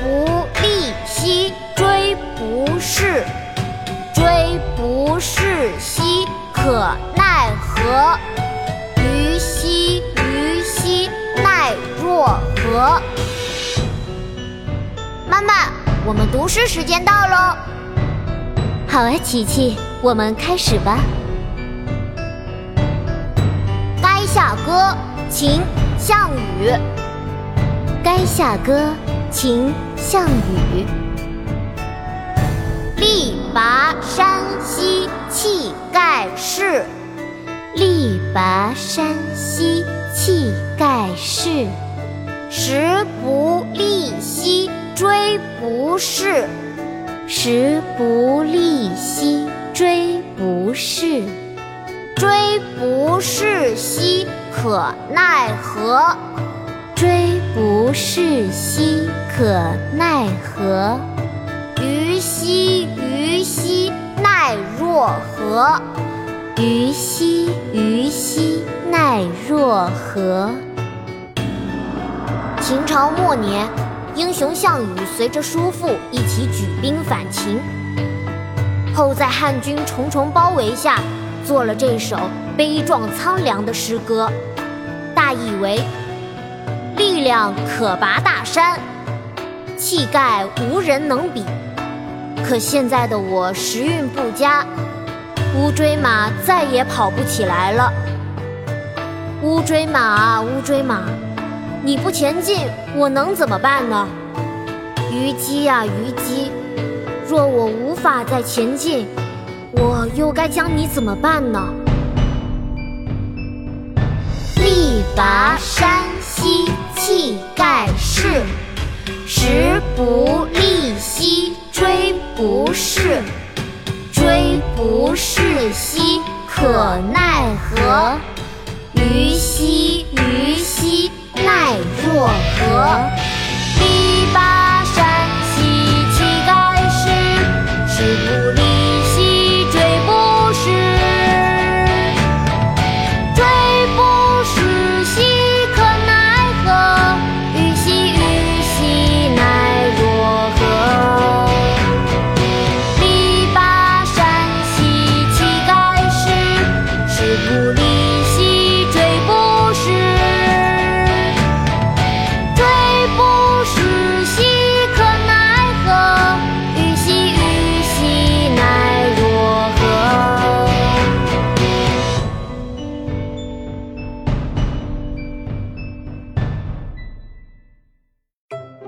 不吝惜，骓不逝。骓不逝兮，可奈何？虞兮虞兮，奈若何？妈妈，我们读诗时间到喽！好啊，琪琪，我们开始吧。《垓下歌》秦·项羽。《垓下歌》秦·项羽。力拔山兮气盖世。力拔山兮气盖世。时不利兮骓不逝。时不利兮骓不逝。骓不逝兮可奈何？骓不逝兮可奈何？虞兮虞兮奈若何？虞兮虞兮奈若何？秦朝末年，英雄项羽随着叔父一起举兵反秦，后在汉军重重包围下，做了这首悲壮苍凉的诗歌，大意为：力量可拔大山，气概无人能比。可现在的我时运不佳，乌骓马再也跑不起来了。乌骓马啊乌骓马，你不前进，我能怎么办呢？虞姬啊虞姬，若我无法再前进，我又该将你怎么办呢？力拔山兮气盖世。时不利兮骓不逝。骓不逝兮可奈何？虞兮虞兮奈若何？力拔山兮气盖世。时不利兮骓不逝。骓不逝兮可奈何？虞兮虞兮奈若何？力拔山兮气盖世。时不利兮骓不逝。骓不逝兮可奈何？虞兮虞兮奈若何？